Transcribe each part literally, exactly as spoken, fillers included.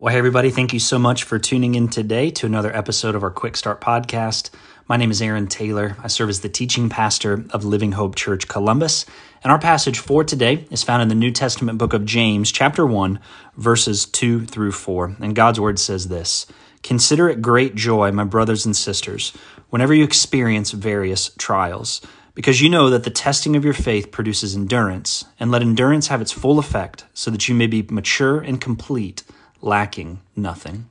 Well, hey, everybody, thank you so much for tuning in today to another episode of our Quick Start Podcast. My name is Aaron Taylor. I serve as the teaching pastor of Living Hope Church Columbus. And our passage for today is found in the New Testament book of James, chapter one, verses two through four. And God's word says this: "Consider it great joy, my brothers and sisters, whenever you experience various trials, because you know that the testing of your faith produces endurance, and let endurance have its full effect, so that you may be mature and complete, lacking nothing."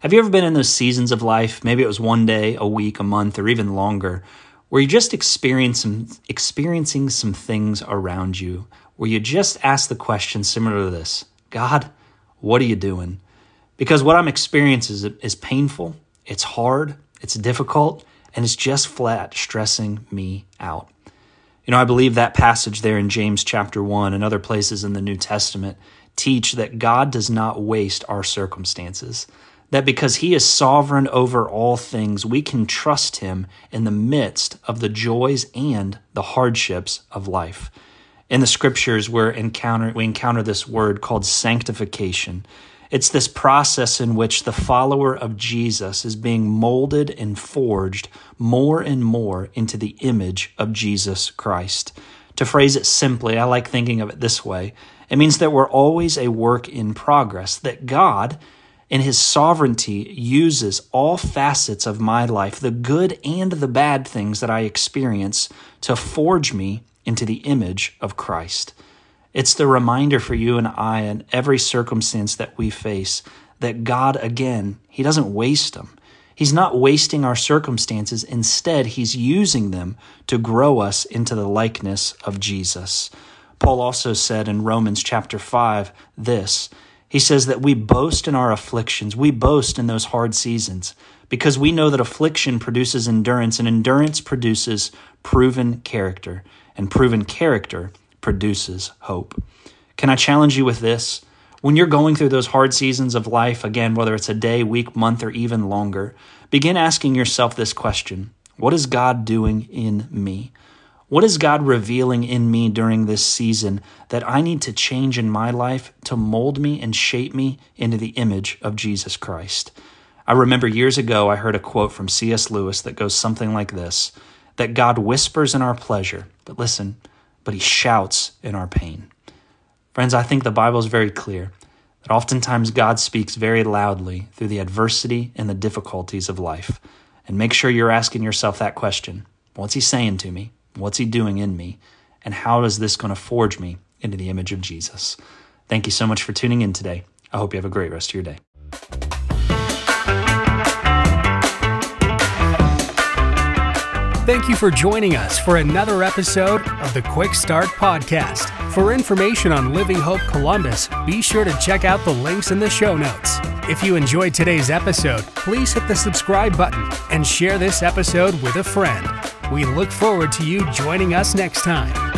Have you ever been in those seasons of life, maybe it was one day, a week, a month, or even longer, where you just experience some, experiencing some things around you, where you just ask the question similar to this: God, what are you doing? Because what I'm experiencing is, is painful, it's hard, it's difficult, and it's just flat stressing me out. You know, I believe that passage there in James chapter one and other places in the New Testament teach that God does not waste our circumstances, that because he is sovereign over all things, we can trust him in the midst of the joys and the hardships of life. In the scriptures, we're encounter, we encounter this word called sanctification. It's this process in which the follower of Jesus is being molded and forged more and more into the image of Jesus Christ. To phrase it simply, I like thinking of it this way: it means that we're always a work in progress, that God, in his sovereignty, uses all facets of my life, the good and the bad things that I experience, to forge me into the image of Christ. It's the reminder for you and I in every circumstance that we face that God, again, he doesn't waste them. He's not wasting our circumstances. Instead, he's using them to grow us into the likeness of Jesus. Paul also said in Romans chapter five this. He says that we boast in our afflictions. We boast in those hard seasons because we know that affliction produces endurance, and endurance produces proven character, and proven character produces hope. Can I challenge you with this? When you're going through those hard seasons of life, again, whether it's a day, week, month, or even longer, begin asking yourself this question: what is God doing in me? What is God revealing in me during this season that I need to change in my life to mold me and shape me into the image of Jesus Christ? I remember years ago, I heard a quote from C S Lewis that goes something like this, that God whispers in our pleasure, but listen, but he shouts in our pain. Friends, I think the Bible is very clear that oftentimes God speaks very loudly through the adversity and the difficulties of life. And make sure you're asking yourself that question: what's he saying to me? What's he doing in me? And how is this going to forge me into the image of Jesus? Thank you so much for tuning in today. I hope you have a great rest of your day. Thank you for joining us for another episode of the Quick Start Podcast. For information on Living Hope Columbus, be sure to check out the links in the show notes. If you enjoyed today's episode, please hit the subscribe button and share this episode with a friend. We look forward to you joining us next time.